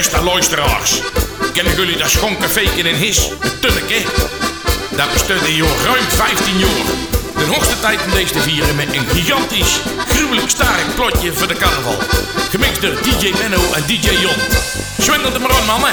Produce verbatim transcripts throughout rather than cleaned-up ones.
Beste luisteraars, kennen jullie dat schonken faken en his? Natuurlijk hè? Dat bestaat hier ruim vijftien jaar. De hoogste tijd om deze te vieren met een gigantisch, gruwelijk starend plotje voor de carnaval. Gemixt door D J Menno en D J Jon. Zwengel er maar aan, mannen!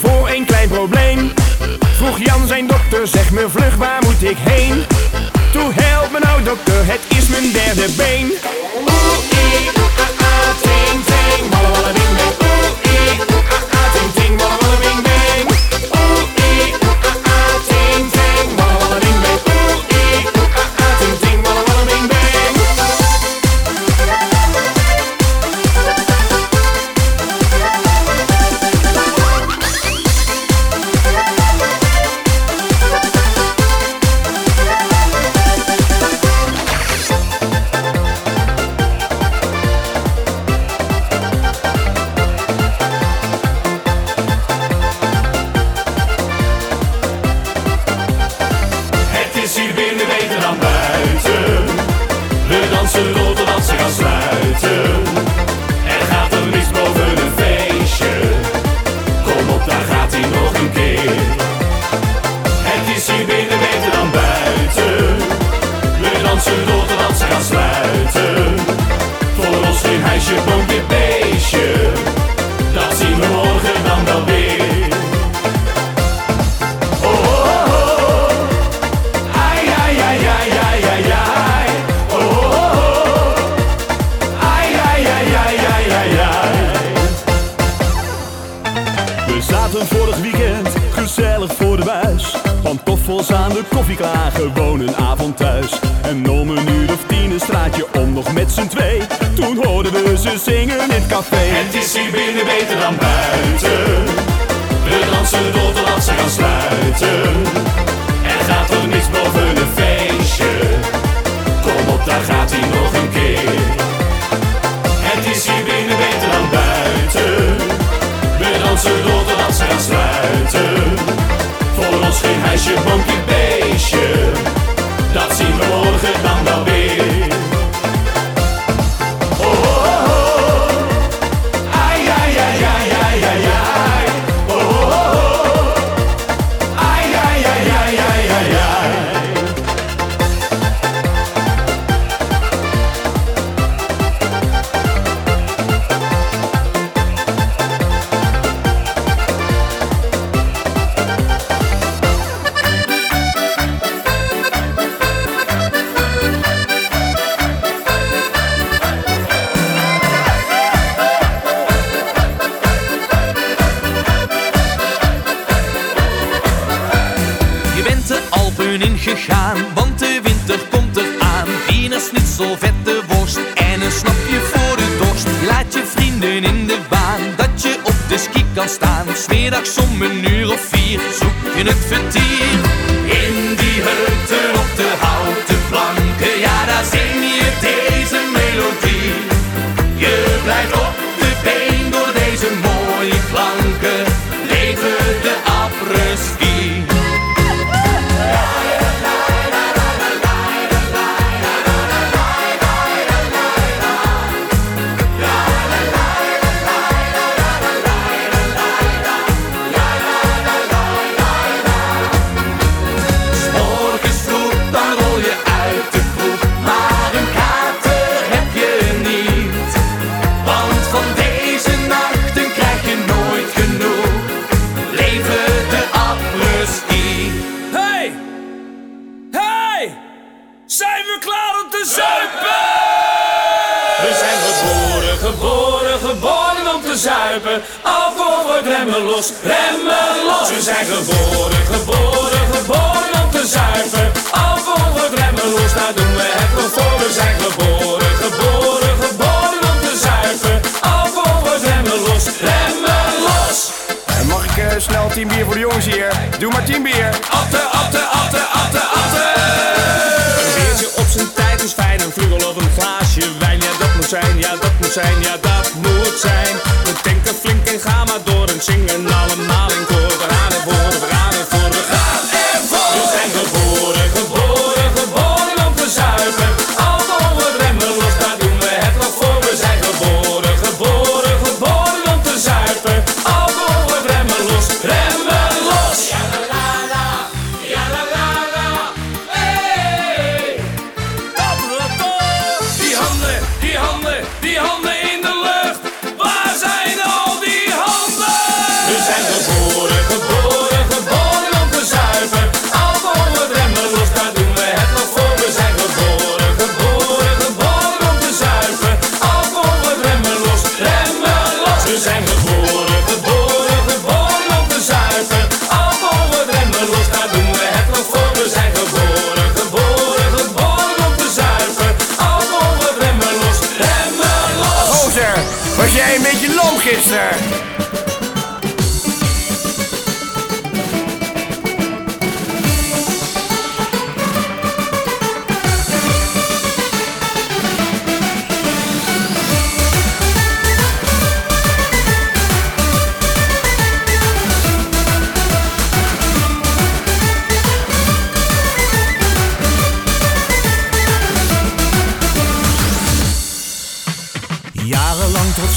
Voor een klein probleem vroeg Jan zijn dokter, zeg me vlug, waar moet ik heen? Toe help me nou dokter, het is mijn derde been. Hier binnen beter dan buiten. We dansen rond.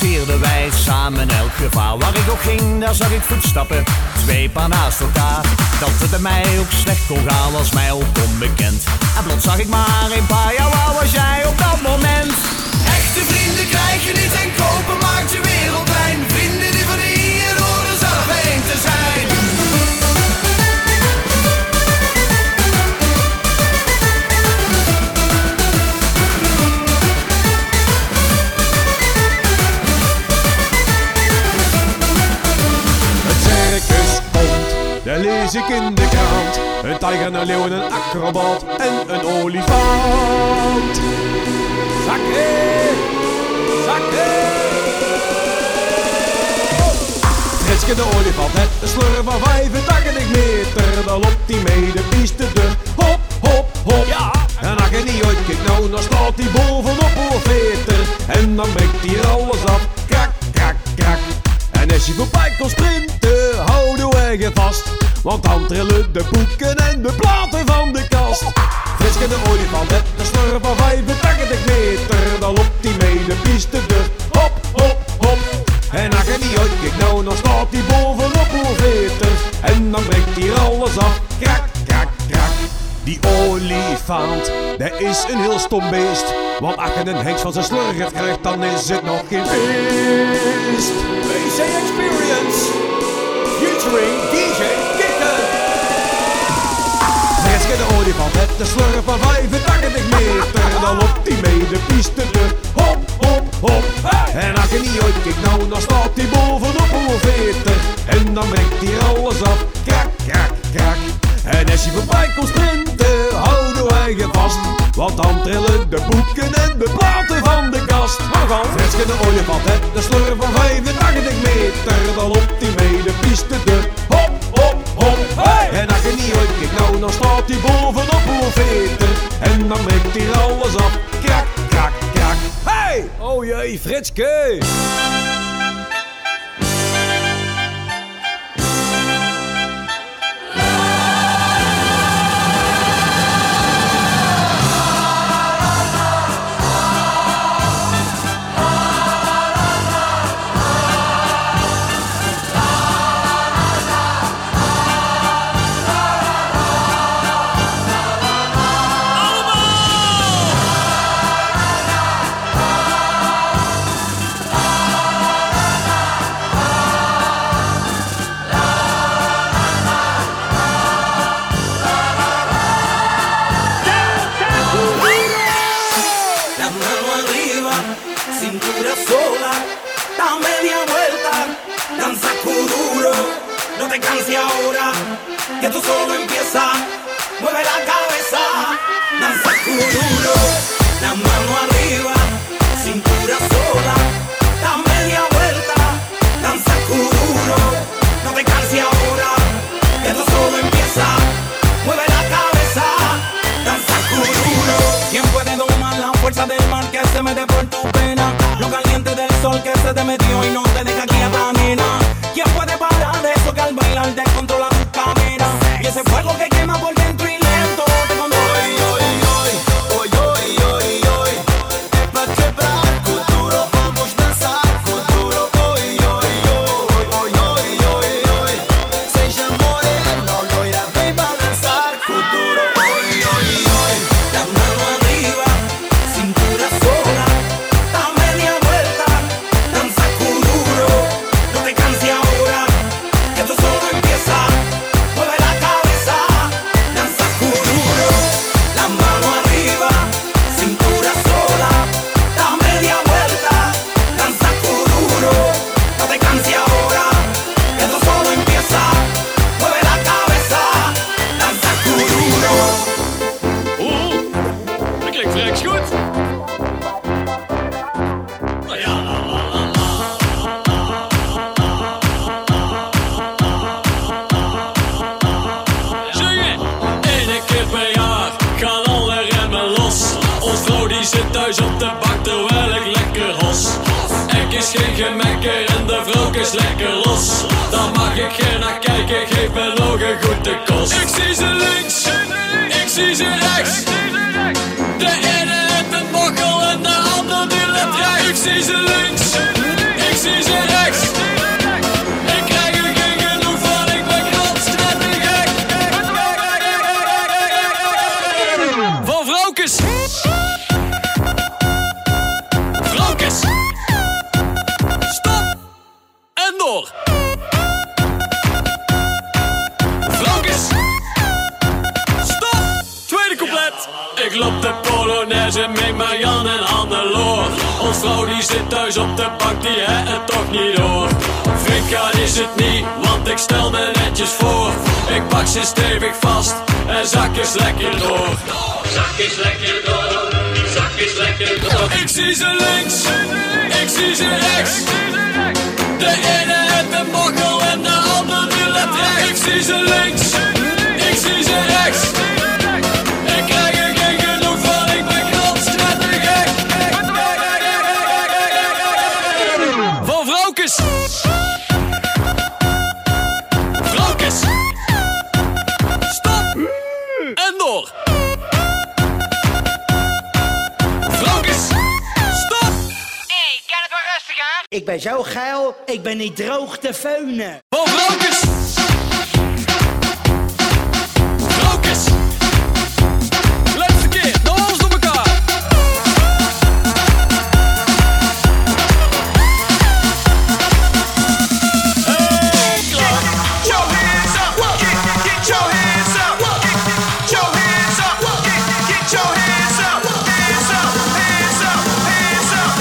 passeerden wij samen elk gevaar. Waar ik ook ging, daar zag ik voetstappen, twee paar naast elkaar. Dat het bij mij ook slecht kon gaan, was mij ook onbekend. En plots zag ik maar een paar, ja waar was jij op dat moment? Echte vrienden krijg je niet en kopen maakt je wereldwijn. Vrienden die van hier door er zelf heen te zijn. Dan lees ik in de krant, een tijger, een leeuw en een acrobat en een olifant. Zakke, zakke. Fritske de olifant met een slurf van vijfentachtig meter. Dan loopt hij mee de piste deur, hop, hop, hop. Ja. En als je niet uitkijkt nou, dan staat hij bovenop voor veter. En dan breekt hij alles af, krak, krak, krak. En als je voorbij kon sprinten, houden wij je vast. Want dan trillen de boeken en de platen van de kast. Fritske de olifant met een slurf van vijfentachtig meter. Dan loopt hij mee de piste deur, hop, hop, hop. En als je niet uitkijkt nou, dan staat hij bovenop voor veter. En dan breekt hij alles af, krak, krak, krak. Die olifant, dat is een heel stom beest. Want als je een hengst van zijn slurf krijgt, dan is het nog geen feest. D J Experience, featuring D J Kikker. Fritske de olifant met de slurf van vijfentachtig meter. Dan loopt hij mee de piste deur, hop, hop, hop. En als je niet uitkijkt nou, dan staat hij bovenop een veter. En dan breekt hij alles af, krak, krak, krak. En als je voorbij komt sprinten, houden wij je vast. Want dan trillen de boeken en de platen van de kast. Maar van Fritske de olifant het de slurf van vijfentachtig meter. Dan loopt hij mee de piste deur, hop, hop, hop, hey! En als je niet uitkijkt nou, dan staat hij bovenop een veter. En dan breekt hij alles af, krak, krak, krak, hey! Oh jee, Fritske! De ene heeft een mokkel en de ander die let recht. Ik zie ze links, links, en rechts. Ik krijg er geen genoeg van, ik ben kransstrettig gek. Van Vrokes. Vrokes. Stop. En door. Vrokes. Stop. Tweede couplet. Ik loop de Polonaise met Marianne en Andeloor. Ons vrouw die zit thuis op de bank, die heeft het toch niet door. Frika is het niet, want ik stel me netjes voor. Ik pak ze stevig vast en zak is lekker door. Zak is lekker door, zak is lekker door. Ik zie ze links, ik zie ze rechts. De ene heeft een bokkel en de ander die let rechts. Ik zie ze links, ik zie ze rechts. Ik ben zo geil, ik ben niet droog te feunen. Van Vrokes! Vrokes! Laatste keer, de hols door elkaar! Hey, klap! Get your hands up! Get, get your hands up! Get, get your hands up! Get, get your hands up! Hands up, hands up, hands up, hands up, hands up!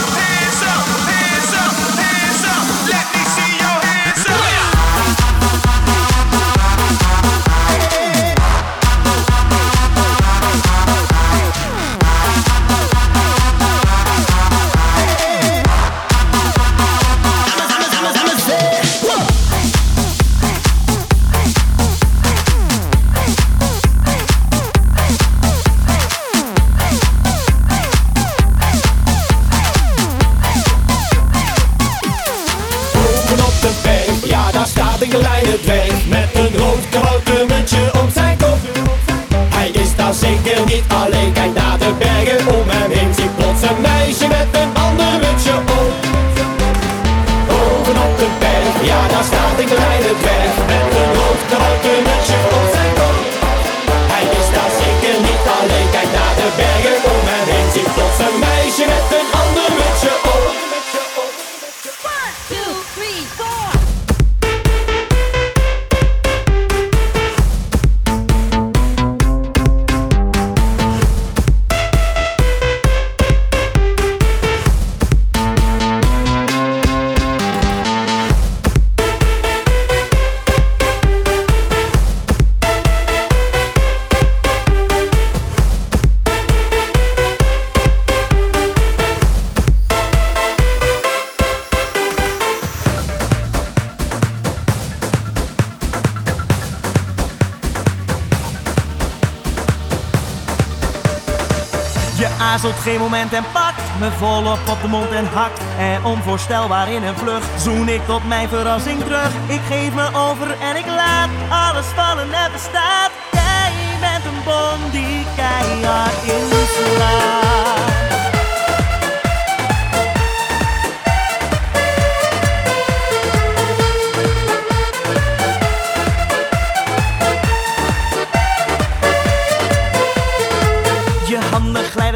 Aarzelt geen moment en pakt me volop op de mond en hakt. En onvoorstelbaar in een vlucht zoen ik tot mijn verrassing terug. Ik geef me over en ik laat alles vallen en bestaat. Jij bent een bom die keihard inslaat.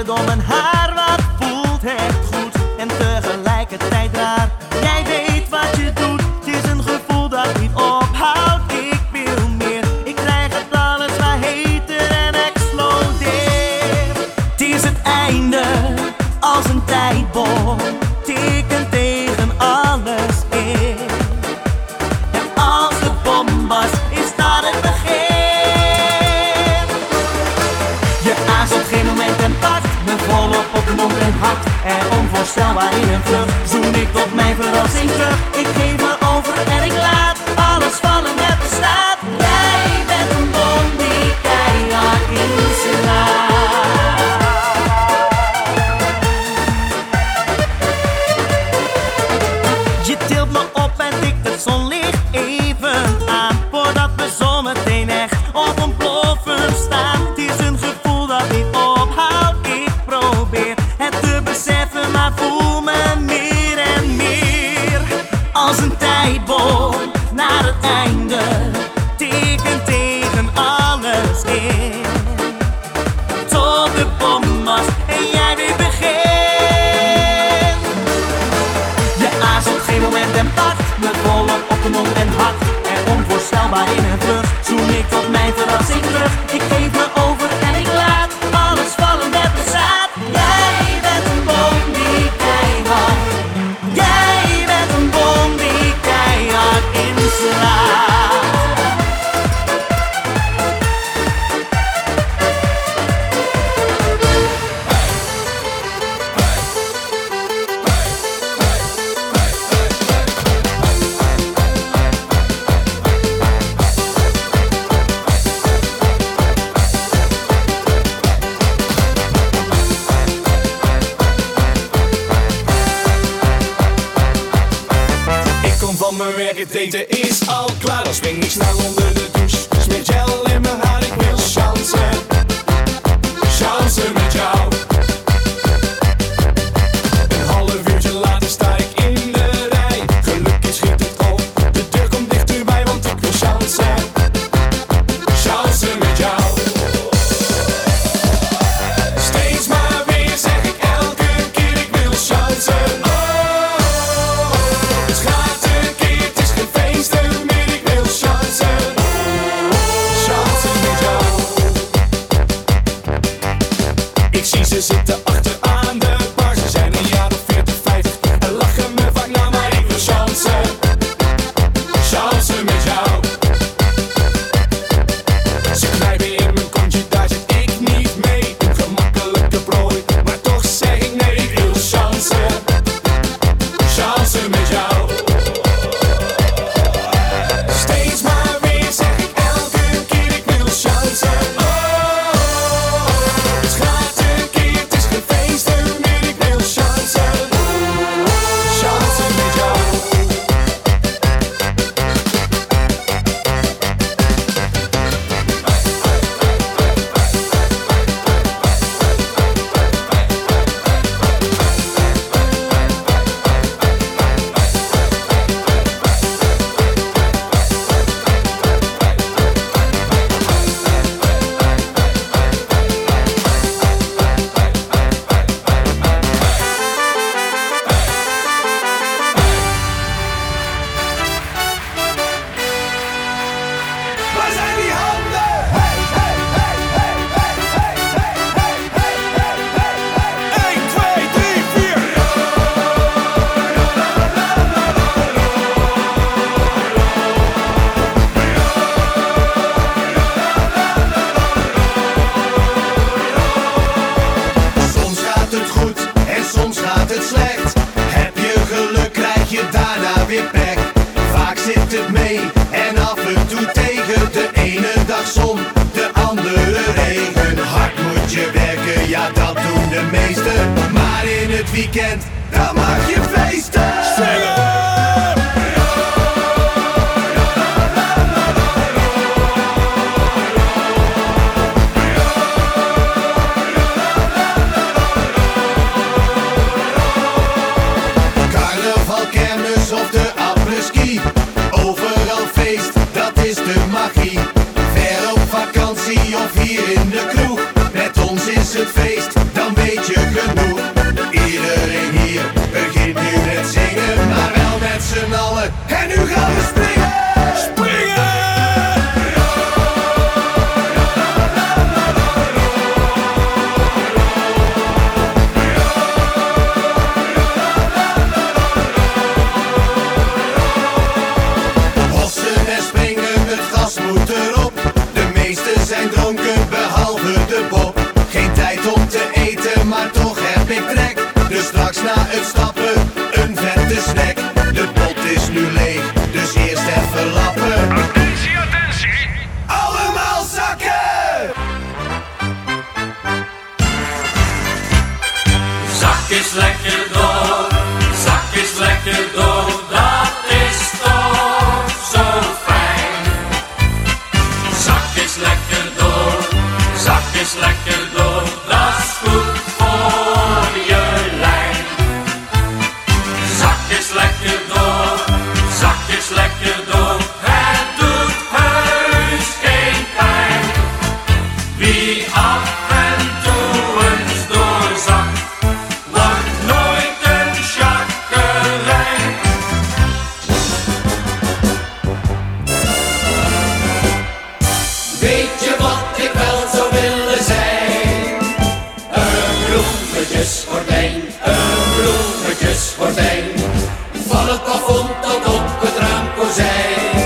Door mijn haar, wat voelt het goed en tegelijkertijd raar. Jij weet wat je doet, het is een gevoel dat niet ophoudt. Ik wil meer, ik krijg het alles maar heter en explodeer. Het is het einde, als een tijdbom, tikken tegen alles in. En als de bom was, is dat het begin. Je aarzelt geen moment en pak. Volop op de mond en hart en onvoorstelbaar in een vlucht zoen ik tot mijn verrassing terug. Ik geef me over en ik laat alles vallen met de staat. Jij bent een bom die keihard inslaat. Je tilt me op en tikt het zonlicht even aan voordat we zometeen echt op een ploffen staan. Het is een gevoel dat niet ophoudt. Beseffen, maar voel me was en jij weer begint. Je aarzelt geen moment en pakt me volop op de mond en hakt. En onvoorstelbaar in een vlucht zoen ik tot mijn verrassing terug. Ik geef me over en ik laat alles vallen met de zaad. Jij bent een boom die keihard. Jij bent een boom die keihard inslaat. Het eten is al klaar, dan spring ik snel onder de douche. Smeer gel in mijn haar, ik wil chansen. Chansen met jou. Een half uurtje later sta ik in de rij. Gelukkig schiet het op, de deur komt dichterbij, want ik wil chansen. Chansen met jou. Steeds maar weer zeg ik elke keer, ik wil chansen. Ze zitten achter aan de bar, ze zijn een jaar of veertig, vijftig en lachen me vaak na, maar ik wil chansen. Chansen met jou. Ze knijpen in mijn kontje, daar zit ik niet mee. Een gemakkelijke prooi, maar toch zeg ik nee. Ik wil chansen. Chansen met jou. Steeds maar weer zeg ik elke keer, ik wil chansen. Wie af en toe een stoel. bloemetjesgordijn, een bloemetjesgordijn. Van het plafond tot op het raamkozijn.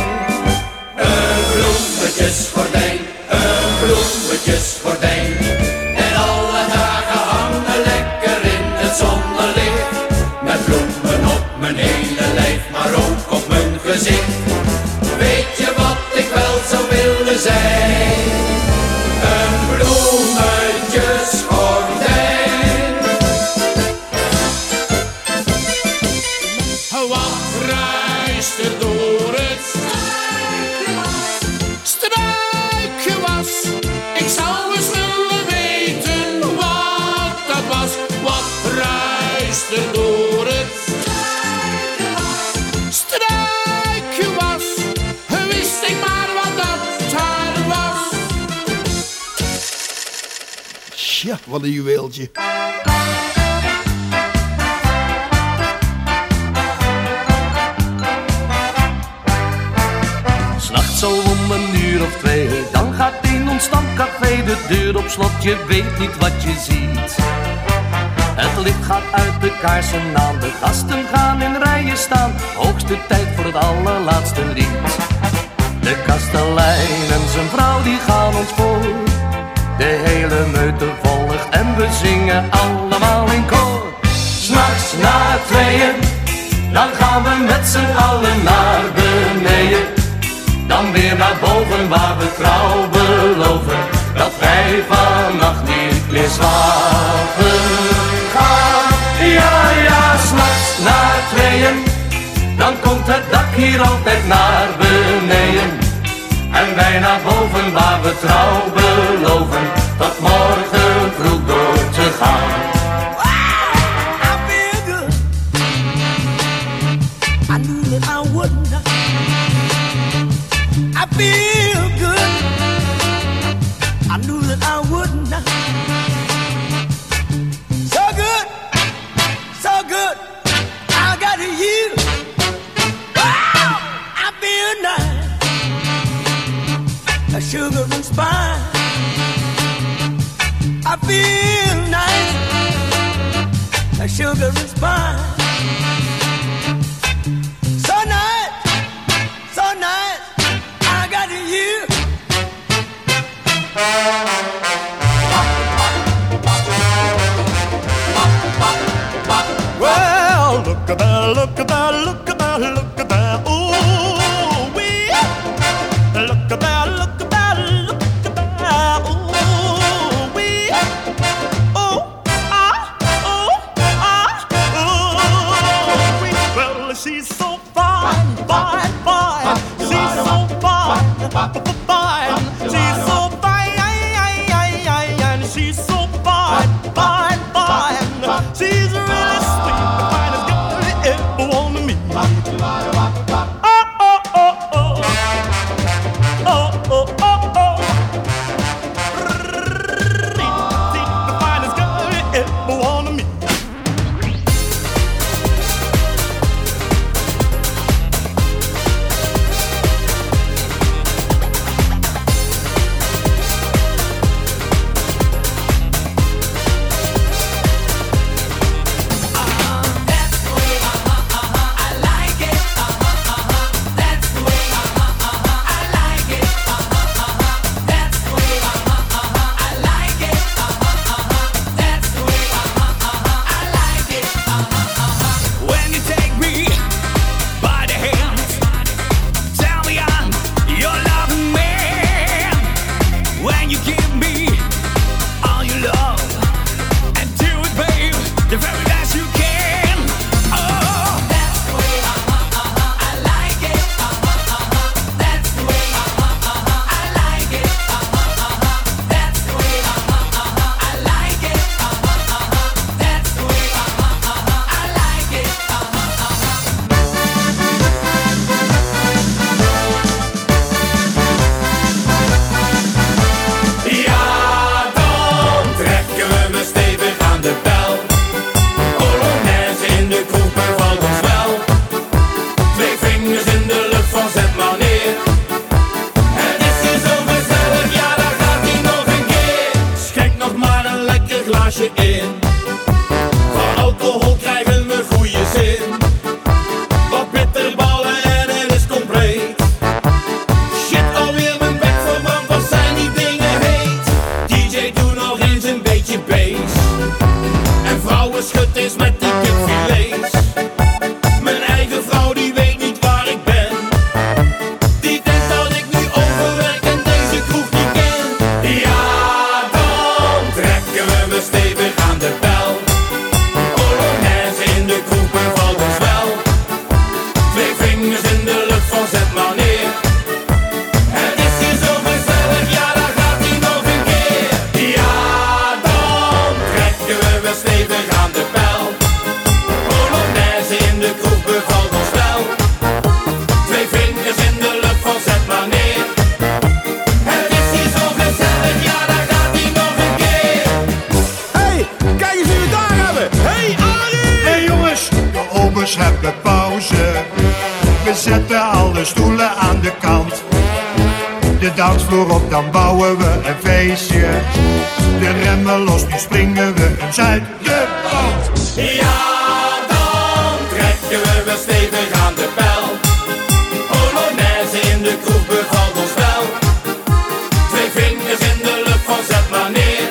Een bloemetjesgordijn, een bloemetjesgordijn. En alle dagen hangen lekker in het zonnelicht. Met bloemen op mijn hele lijf, maar ook op mijn gezicht. Weet je wat ik wel zou willen zijn? Een bloemetjesgordijn. Ja, wat een juweeltje. S'nachts zo om een uur of twee, dan gaat in ons stamcafé de deur op slot, je weet niet wat je ziet. Het licht gaat uit, de kaarsen aan, de gasten gaan in rijen staan. Hoogste tijd voor het allerlaatste lied. De kastelein en zijn vrouw die gaan ons voor. De hele meute volgt en we zingen allemaal in koor. S'nachts na tweeën, dan gaan we met z'n allen naar beneden. Dan weer naar boven waar we trouw beloven dat wij vannacht niet meer slapen gaan. Ja, ja, s'nachts na tweeën, dan komt het dak hier altijd naar beneden. En wij naar boven waar we trouw beloven tot morgen vroeg door te gaan. Wow, I feel good. I knew that I wouldn't. I feel good. I knew that I wouldn't. So good, so good. I got you. Wow, I feel nice. A sugar and spice. I feel nice. A sugar and spice. So nice, so nice. I got you. Well, look at that, look at that, look at that, look at that. Ooh, wee. Look at that, look. Fine. She's so fine, and she's so fine, fine, fine. She's really sweet, the finest girl that you ever want to meet. Oh, oh, oh, oh, oh, oh, oh, oh. She's the finest girl you ever want to in. beetje beest. En vrouwen schudt eens met de kipfilets. Mijn eigen vrouw die weet niet waar ik ben. Die denkt dat ik nu overwerk en deze kroeg niet ken. Ja, dan trekken we me stevig aan de bel. Polonaise in de kroeg bevalt ons wel. Twee vingers in de lucht van zet maar neer. We hebben pauze, we zetten alle stoelen aan de kant. De dansvloer op, dan bouwen we een feestje. De remmen los, nu springen we eens uit de boot. Ja, dan trekken we weer stevig aan de pijl. Polonaise in de kroeg bevalt ons wel. Twee vingers in de lucht van zet maar neer.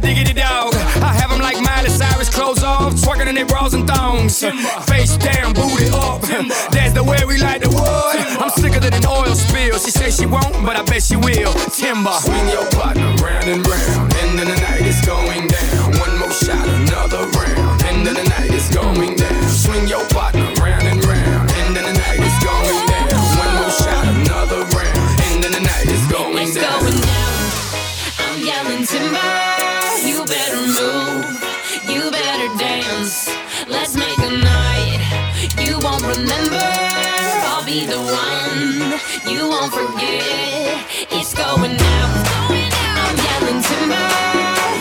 Diggity dog, I have them like Miley Cyrus clothes. clothes off, twerking in their bras and thongs. Timber. Face down, booty up. Timber. That's the way we like the wood. Timber. I'm sicker than an oil spill. She says she won't, but I bet she will. Timber. Swing your partner round and round. End of the night is going down. One more shot, another round. End of the night is going down. Swing your partner round and round. End of the night is going down. One more shot, another round. End of the night is going it's down. Going down. I'm yelling timber. You better move. You better dance. Let's make a night you won't remember. I'll be the one you won't forget. It's going down. I'm yelling timber.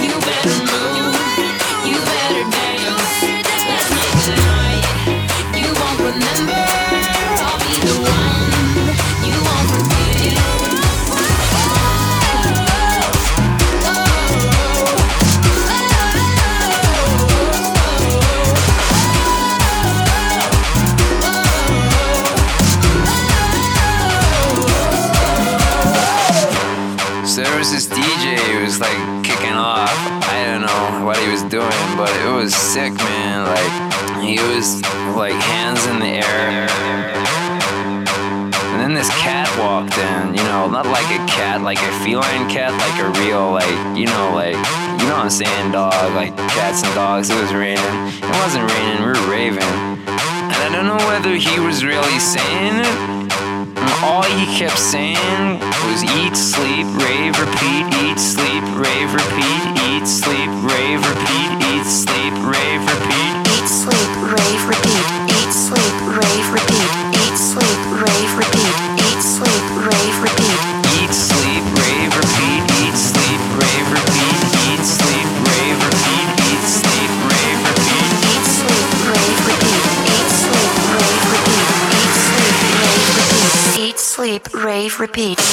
You better move. You better dance. Let's make a night you won't remember. I'll be the one you won't forget. This D J was like kicking off. I don't know what he was doing, but it was sick, man. Like he was like hands in the air. And then this cat walked in, you know, not like a cat, like a feline cat, like a real, like, you know, like, you know what I'm saying, dog, like cats and dogs. It was raining. It wasn't raining, we were raving. And I don't know whether he was really saying it. All he kept saying was eat, sleep, rave, repeat, eat, sleep, rave, repeat, eat, sleep, rave, repeat, eat, sleep, rave, repeat, eat, sleep, rave, repeat, eat, sleep, rave, repeat, eat, sleep, rave, repeat, eat, sleep, rave, repeat, eat, sleep, rave, repeat, eat, sleep, rave, repeat, eat, sleep, rave, repeat, eat, sleep, rave, repeat, eat, sleep, rave, repeat, eat, sleep, rave, repeat, eat, sleep, rave, repeat. Eat, sleep, rave, repeat.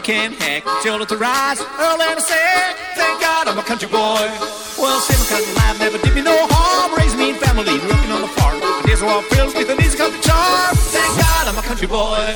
Can't hack till it's a rise. Earl and I said, thank God I'm a country boy. Well, same country life never did me no harm. Raised me in family, working on the farm. My days were all filled with an easy country charm. Thank God I'm a country boy.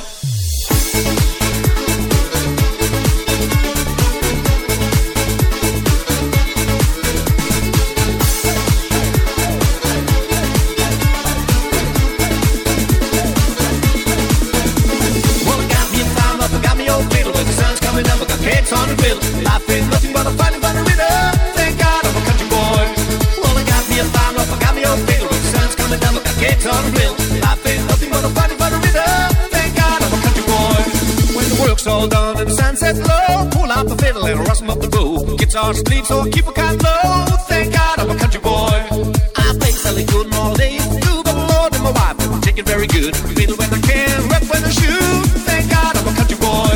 with love. Pull out the fiddle and rustle up the bow. Guitar sleeves, so keep a kind low. Thank God I'm a country boy. I play Sally Gooden all day. Do the Lord and my wife, and we take it very good. Fiddle when I can, rap when I shoot. Thank God I'm a country boy.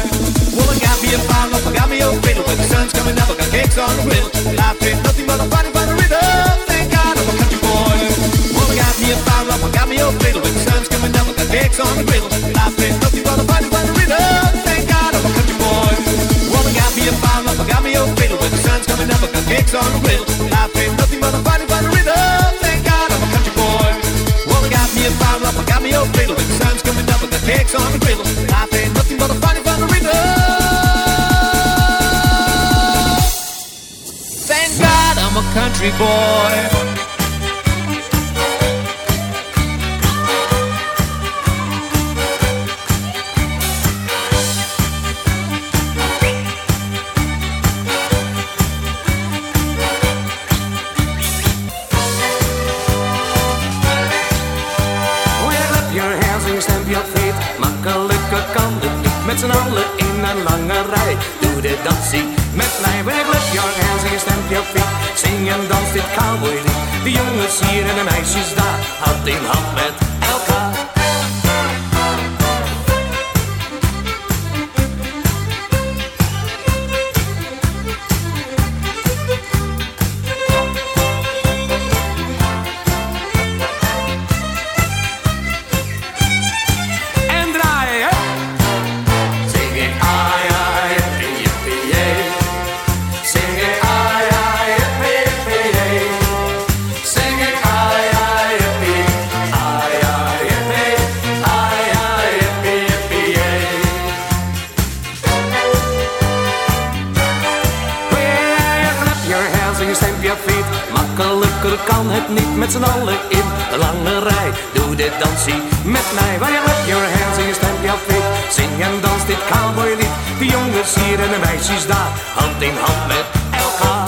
Well, I got me a fine love, I got me a fiddle. When the sun's coming up, I got cakes on the griddle. Life ain't nothing but a body by the rhythm. Thank God I'm a country boy. Well, I got me a fine love, I got me a fiddle. When the sun's coming up, I got cakes on the griddle. Life ain't nothing but a body by the rhythm. I got me a fiddle, when the sun's coming up, I got cakes on the griddle. Life ain't nothing but a party by the rhythm. Thank God I'm a country boy. Well, I got me a fine love, I got me a fiddle, when the sun's coming up, I got cakes on the griddle. Life ain't nothing but a party by the rhythm. Thank God I'm a country boy. Z'n allen in een lange rij. Doe de dansie met mij. Wiggle up your hands en je stemt your feet. Zing en dans dit cowboylied. De jongens hier en de meisjes daar, hand in hand met elkaar. Met z'n allen in een lange rij. Doe dit dansie met mij. Wiggle up your hands en je stemt jouw feet. Zing en dans dit cowboylied. De jongens hier en de meisjes daar, hand in hand met elkaar.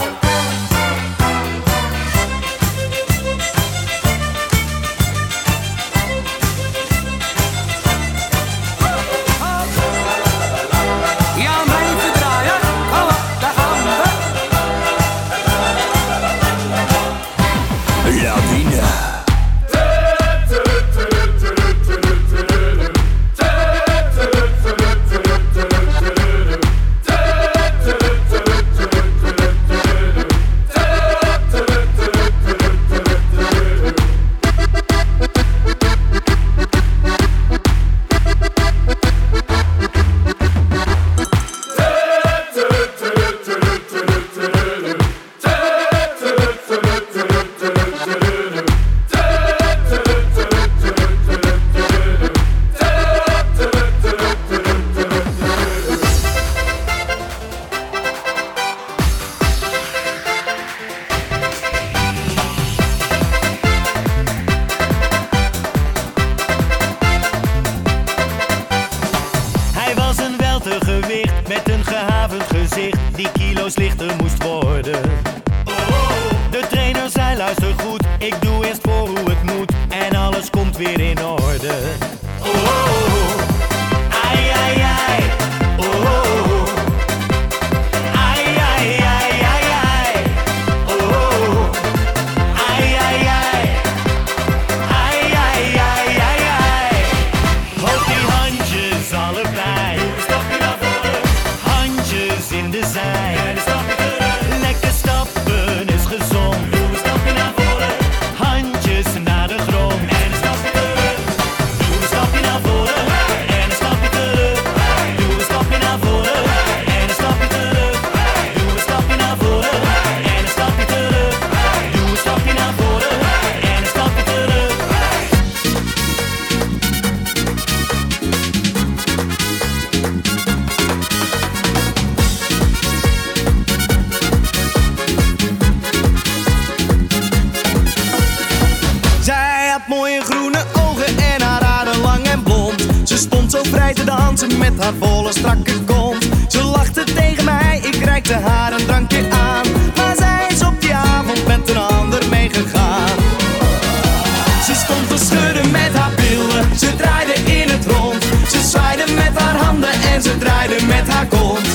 Ze draaide met haar handen en ze draaide met haar kont.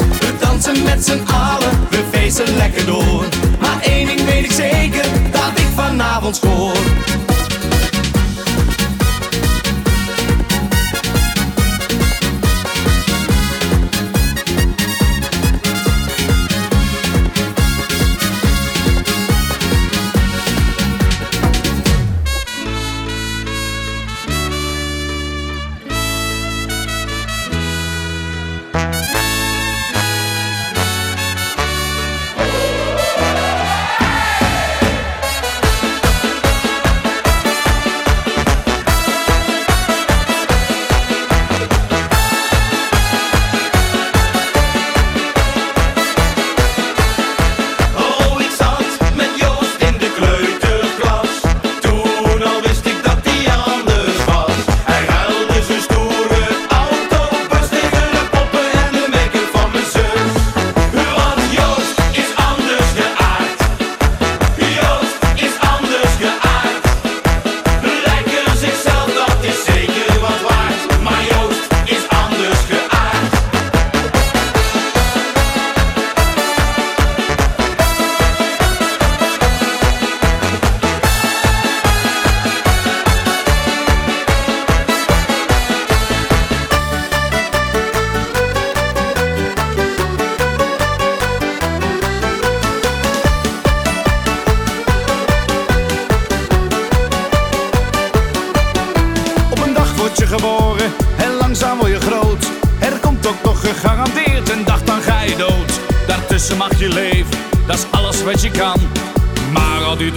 met z'n allen, we feesten lekker door. Maar één ding weet ik zeker, dat ik vanavond scoor.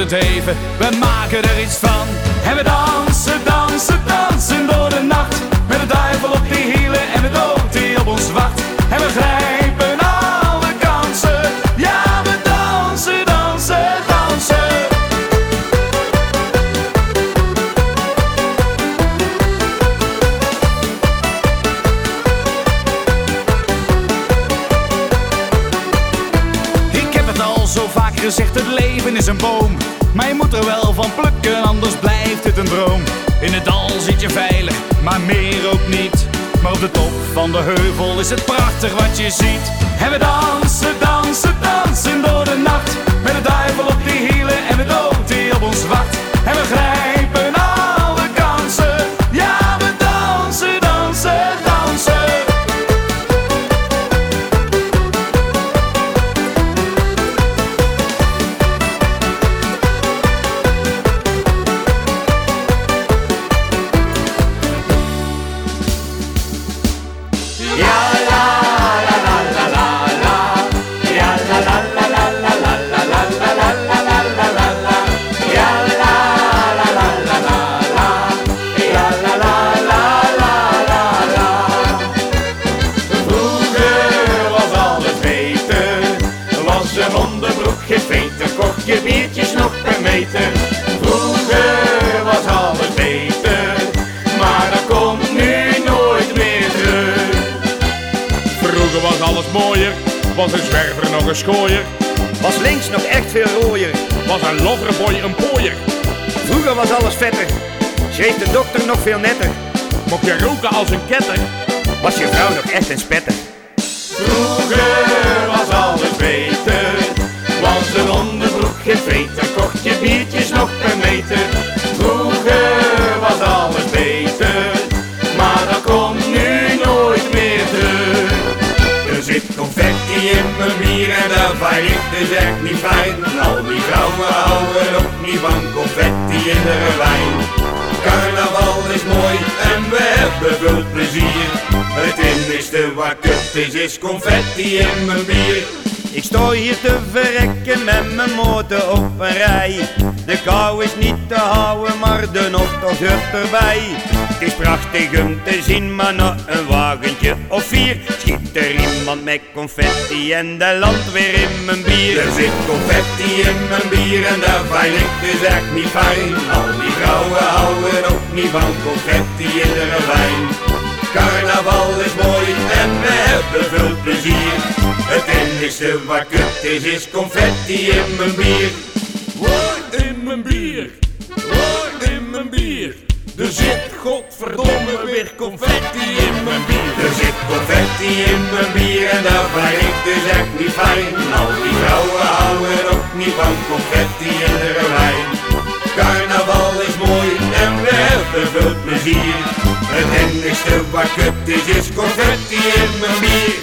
Even, we maken er iets van. En we dansen, dansen, dansen door de nacht. Met de duivel op die hielen en de dood die op ons wacht. En we grijpen alle kansen. Ja, we dansen, dansen, dansen. Ik heb het al zo vaak gezegd, het leven is een boom. Maar je moet er wel van plukken, anders blijft het een droom. In het dal zit je veilig, maar meer ook niet. Maar op de top van de heuvel is het prachtig wat je ziet. En we dansen, dansen, dansen door de nacht. Met de duivel op die hielen en de dood die op ons wacht. En we grijpen alle kansen. Ja, we dansen, dansen, dansen. Was een zwerver nog een schooier, was links nog echt veel rooier, was een loverboy een pooier. Vroeger was alles vetter, schreef de dokter nog veel netter, mocht je roken als een ketter, was je vrouw nog echt een spetter. Vroeger was alles beter, was een onderbroek geveter, kocht je biertjes nog per meter. Vroeger was alles beter, maar dat komt nu nooit meer terug. Er zit confetti in mijn bier en dat vind ik dus echt niet fijn. Al die vrouwen houden ook niet van confetti in de wijn. Carnaval is mooi en we hebben veel plezier. Het enigste wat kut is, is confetti in mijn bier. Ik sta hier te verrekken met mijn motor op een rij. De kou is niet te houden, maar de nocht hoort erbij. Het is prachtig om te zien, maar na een wagentje of vier schiet er iemand met confetti en dat landt weer in mijn bier. Er zit confetti in mijn bier en dat vind ik dus echt niet fijn. Al die vrouwen houden ook niet van confetti in de wijn. Carnaval is mooi en we hebben veel plezier. Het enigste wat kut is, is confetti in mijn bier. Hoor in mijn bier, hoor in mijn bier. Er zit godverdomme weer confetti in mijn bier. Er zit confetti in mijn bier en daar ben ik dus echt niet fijn. Al die vrouwen houden ook niet van confetti en de wijn. Carnaval is mooi en we hebben veel plezier. Het enigste wat kut is, is confetti in mijn bier.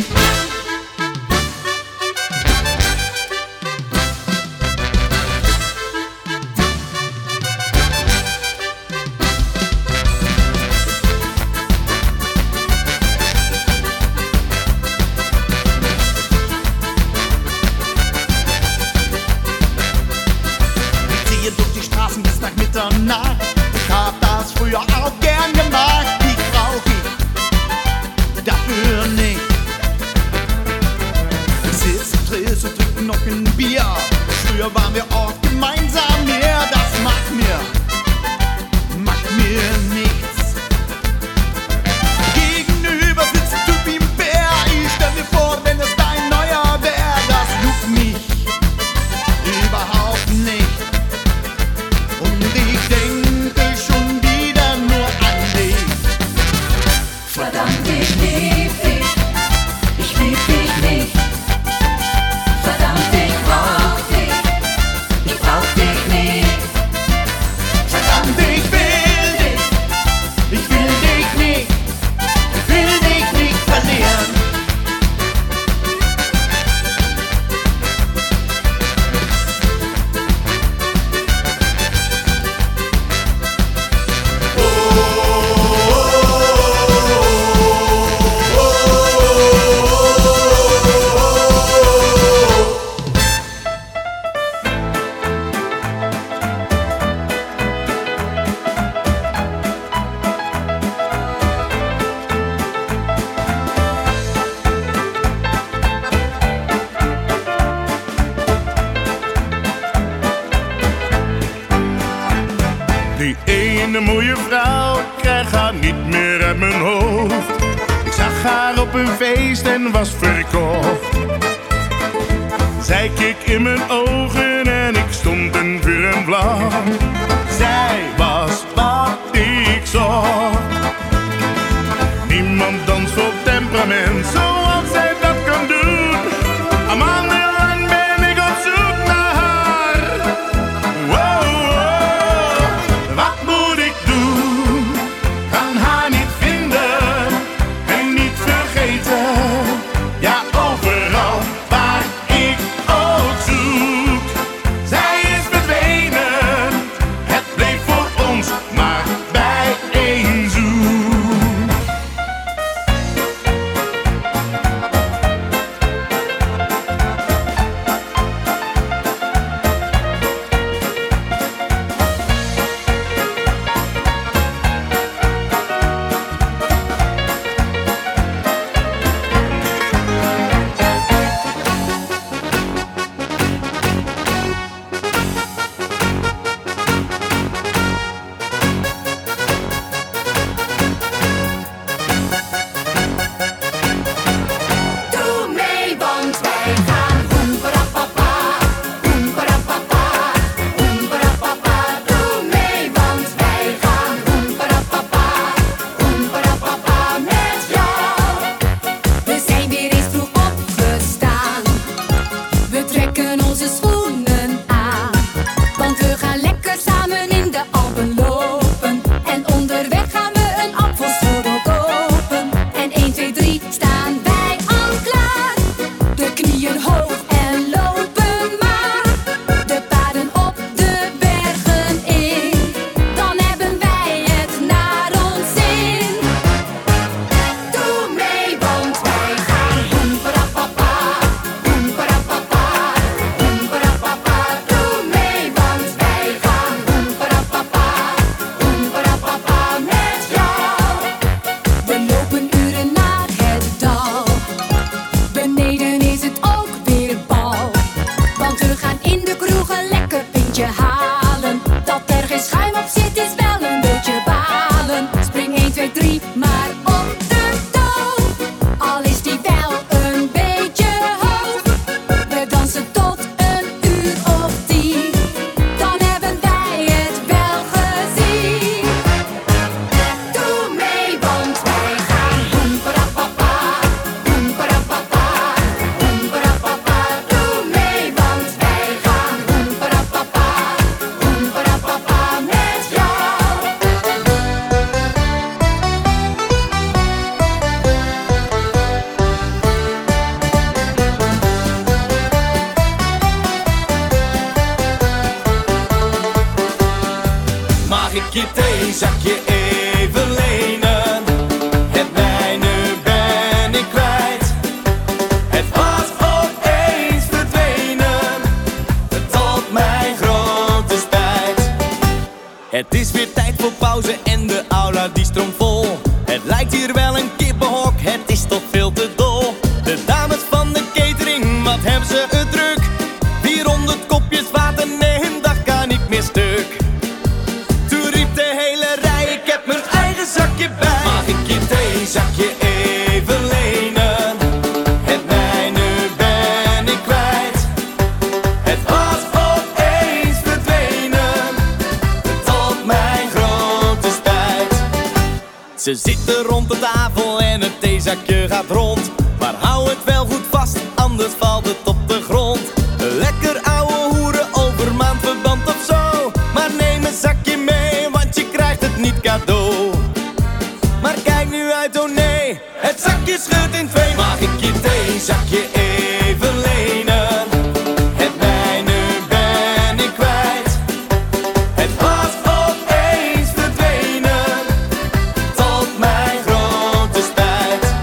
Die ene mooie vrouw, ik krijg haar niet meer uit mijn hoofd. Ik zag haar op een feest en was verkocht. Zij keek in mijn ogen en ik stond een vuur en vlam. Zij was wat ik zocht. Niemand danst vol temperament zoals zij dat kan doen. Een man lang ben ik op zoek naar haar. Wow. Voor Zakje thee, zakje even lenen. Het mijne ben ik kwijt. Het was opeens verdwenen. Tot mijn grote spijt. Het is weer tijd voor pauze en de aula die stroomt vol. Het lijkt hier wel een kippenhok, het is toch veel te dol. De dames van de catering, wat hebben ze het druk. vierhonderd kopjes water, nee, dat kan niet meer stuk. Mag ik je thee, zakje even lenen? Het mijne ben ik kwijt. Het was opeens verdwenen. Tot mijn grote spijt. Ze zitten rond de tafel en het theezakje gaat rond. Maar hou het wel goed vast, anders valt het op de grond. Lekker ouwe hoeren over maandverband of zo. Maar neem een zakje mee, want je krijgt het niet cadeau. Maar kijk nu uit, oh nee, het zakje scheurt in twee. Mag ik je thee, zakje even lenen? Het mijne ben ik kwijt. Het was opeens verdwenen. Tot mijn grote spijt.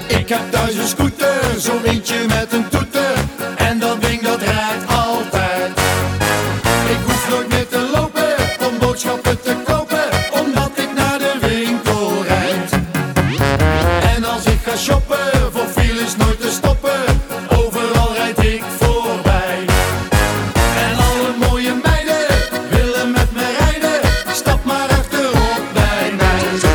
Ik heb thuis een scooter, zo'n eentje met een toeter. En dat ding dat rijdt altijd. Ik hoef nooit meer te lopen om boodschappen te kopen, omdat ik naar de winkel rijd. En als ik ga shoppen, voor files nooit te stoppen, overal rijd ik voorbij. En alle mooie meiden willen met me rijden, stap maar achterop bij mij.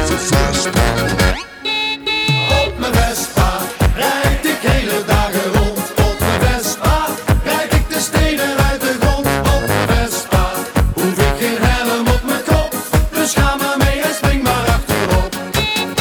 Op mijn Vespa rijd ik hele dagen rond. Op mijn Vespa rijd ik de steden uit de grond. Op mijn Vespa hoef ik geen helm op mijn kop. Dus ga maar mee en spring maar achterop. Op mijn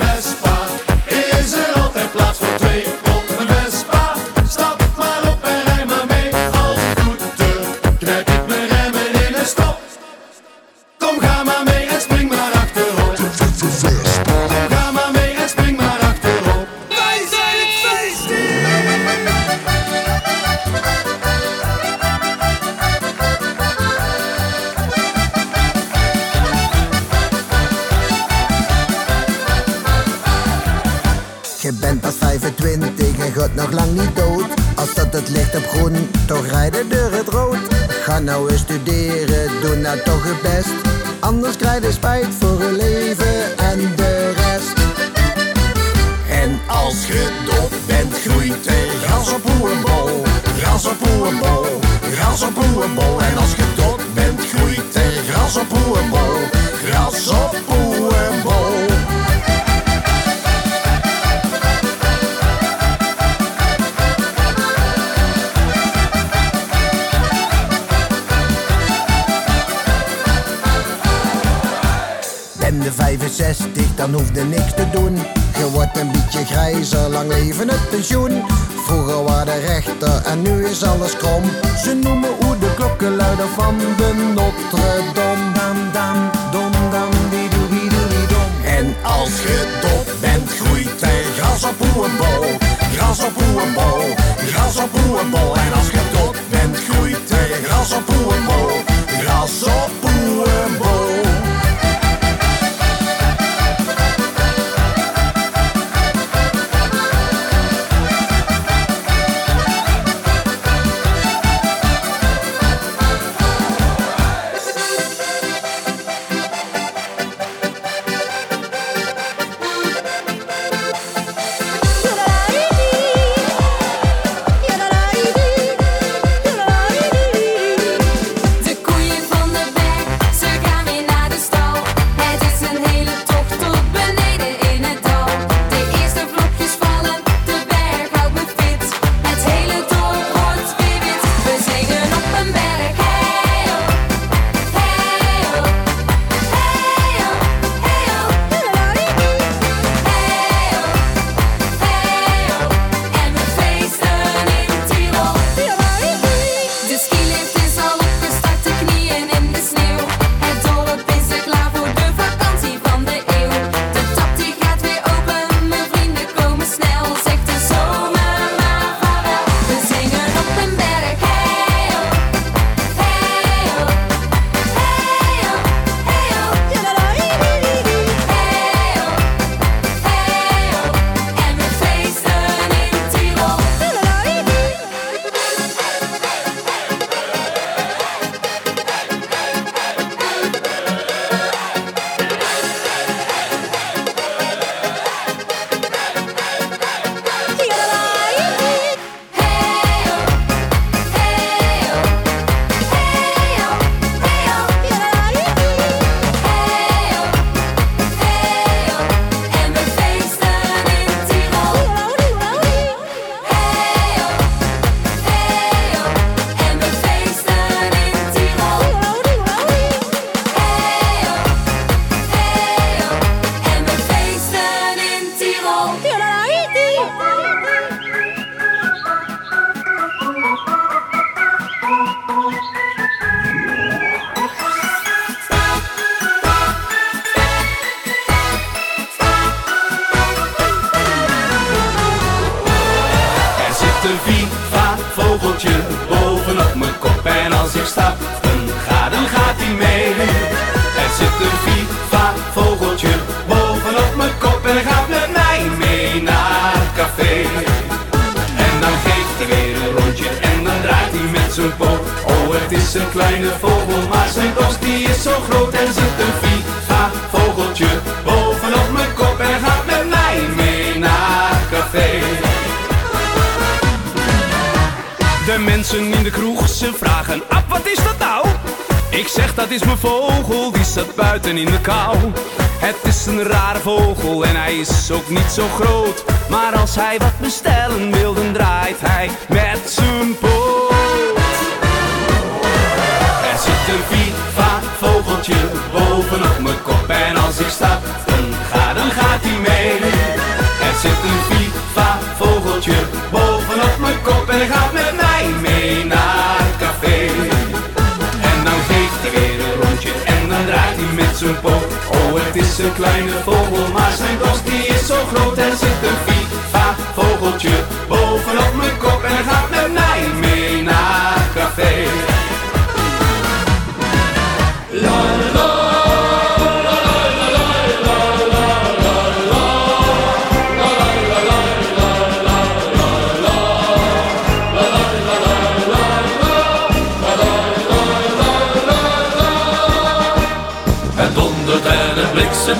Vespa is er altijd plaats voor twee. Op mijn Vespa stap maar op en rij maar mee. Als het goed durft, knijp ik mijn remmen in en stop. Kom, ga maar mee en spring maar achterop. Vespa. Je bent pas vijfentwintig en God nog lang niet dood. Als dat het licht op groen, toch rijden door het rood. Ga nou eens studeren, doe nou toch het best. Anders krijg je spijt voor je leven en de rest. En als je dop bent, groeit er gras op hoerenbol. Gras op hoerenbol, gras op hoerenbol. En als je dop bent, groeit er gras op hoerenbol. Gras op hoerenbol. vijfenzestig, dan hoefde niks te doen. Je wordt een beetje grijzer, lang leven het pensioen. Vroeger waren de rechter en nu is alles krom. Ze noemen hoe de klokken luiden van de Notre-Dame. Dam, dam, dom, dam, die doe, die doe, die dom. En als je dop bent, groeit er gras op hoerenbol. Gras op hoerenbol, gras op hoerenbol. En als je dop bent, groeit gras op poe en bo, gras op poe en bo. In de kou. Het is een rare vogel en hij is ook niet zo groot. Maar als hij wat bestellen wil, dan draait hij met zijn poot. Er zit een viva vogeltje bovenop mijn kop en als ik stap, dan, ga, dan gaat hij mee. Er zit een viva vogeltje bovenop mijn kop en hij gaat met mij mee naar het café. En dan geeft hij weer een rondje en dan draait hij met zijn poot. Oh, het is een kleine vogel, maar zijn dos die is zo groot. Er zit een viva vogeltje bovenop mijn kop en hij gaat met mij mee naar het café. La la la.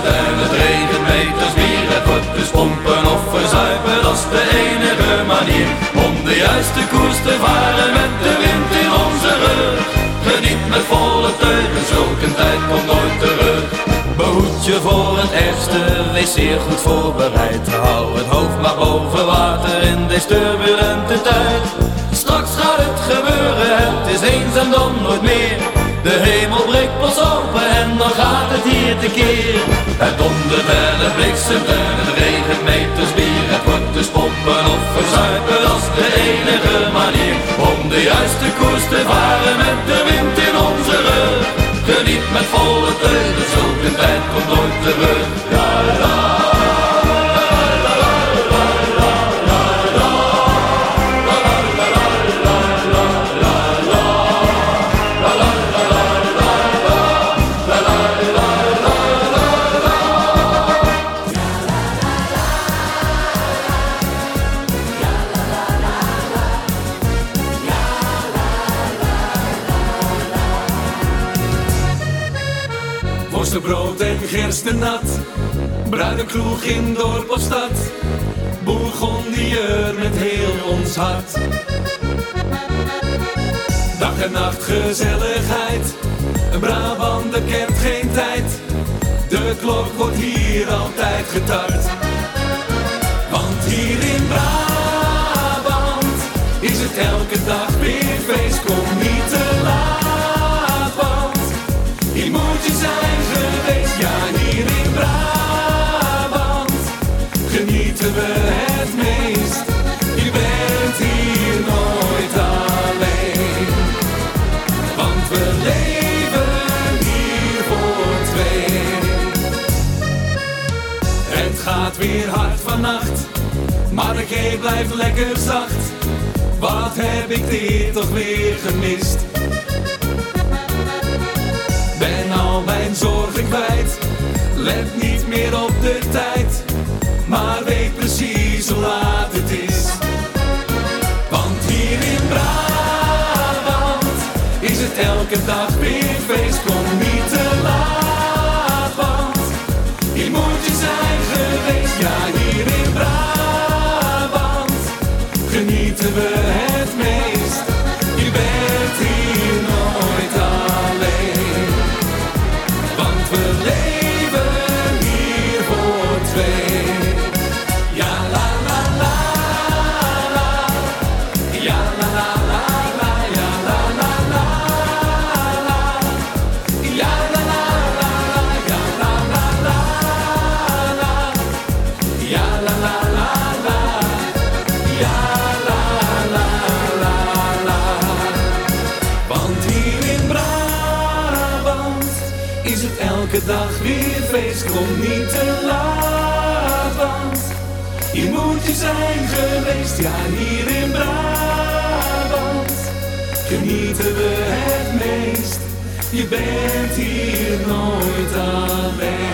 En het regent meters bier, het wordt dus pompen of verzuipen, dat is de enige manier om de juiste koers te varen met de wind in onze rug. Geniet met volle teugen, zulke tijd komt nooit terug. Behoed je voor het ergste, wees zeer goed voorbereid. Hou het hoofd maar boven water in deze turbulente tijd. Straks gaat het gebeuren, het is eens en dan nooit meer. De hemel breekt pas open en dan gaat het hier tekeer. Het dondert en het bliksemt en het regent meters bier. Het wordt dus pompen of verzuipen, dat is de enige manier om de juiste koers te varen met de wind in onze rug. Geniet met volle teugen, zulke tijd komt nooit terug. Ja, ja. Oosterbrood en gerstennat, bruine kroeg in dorp of stad, Bourgondiër met heel ons hart. Dag en nacht gezelligheid, een Brabander kent geen tijd, de klok wordt hier altijd getart. Want hier in Brabant is het elke dag weer feest, kom niet te laat, want hier moet je zijn geweest. Ja, hier in Brabant genieten we het meest, je bent hier nooit alleen, want we leven. Gaat weer hard vannacht, maar de G blijft lekker zacht. Wat heb ik dit toch weer gemist? Ben al mijn zorgen kwijt, let niet meer op de tijd, maar weet precies hoe laat het is. Want hier in Brabant is het elke dag weer feest, kom niet te laat, want hier moet je zijn geweest. Ja, hier in Brabant genieten we het meest. Je bent hier nooit alleen, want we leven hier voor twee. Ja, la la la la, ja la la la la, ja la la la la, ja la la la la, ja la la la. Elke dag weer feest, kom niet te laat, want hier moet je zijn geweest. Ja, hier in Brabant genieten we het meest, je bent hier nooit alleen.